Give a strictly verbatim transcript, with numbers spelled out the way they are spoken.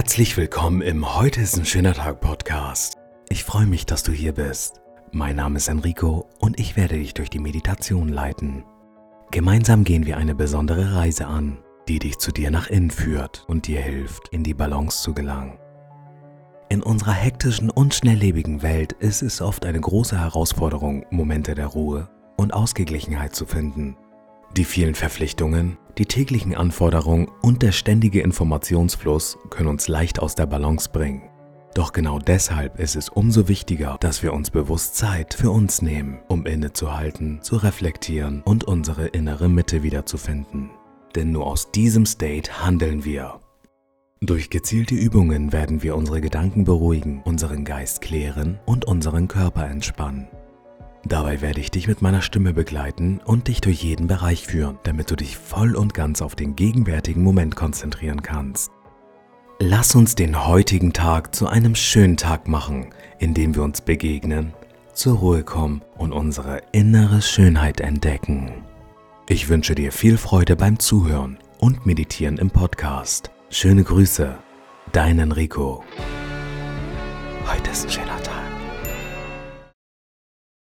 Herzlich willkommen im Heute ist ein schöner Tag Podcast. Ich freue mich, dass du hier bist. Mein Name ist Enrico und ich werde dich durch die Meditation leiten. Gemeinsam gehen wir eine besondere Reise an, die dich zu dir nach innen führt und dir hilft, in die Balance zu gelangen. In unserer hektischen und schnelllebigen Welt ist es oft eine große Herausforderung, Momente der Ruhe und Ausgeglichenheit zu finden. Die vielen Verpflichtungen, die täglichen Anforderungen und der ständige Informationsfluss können uns leicht aus der Balance bringen. Doch genau deshalb ist es umso wichtiger, dass wir uns bewusst Zeit für uns nehmen, um innezuhalten, zu reflektieren und unsere innere Mitte wiederzufinden. Denn nur aus diesem State handeln wir. Durch gezielte Übungen werden wir unsere Gedanken beruhigen, unseren Geist klären und unseren Körper entspannen. Dabei werde ich dich mit meiner Stimme begleiten und dich durch jeden Bereich führen, damit du dich voll und ganz auf den gegenwärtigen Moment konzentrieren kannst. Lass uns den heutigen Tag zu einem schönen Tag machen, indem wir uns begegnen, zur Ruhe kommen und unsere innere Schönheit entdecken. Ich wünsche dir viel Freude beim Zuhören und Meditieren im Podcast. Schöne Grüße, dein Enrico. Heute ist ein schöner Tag.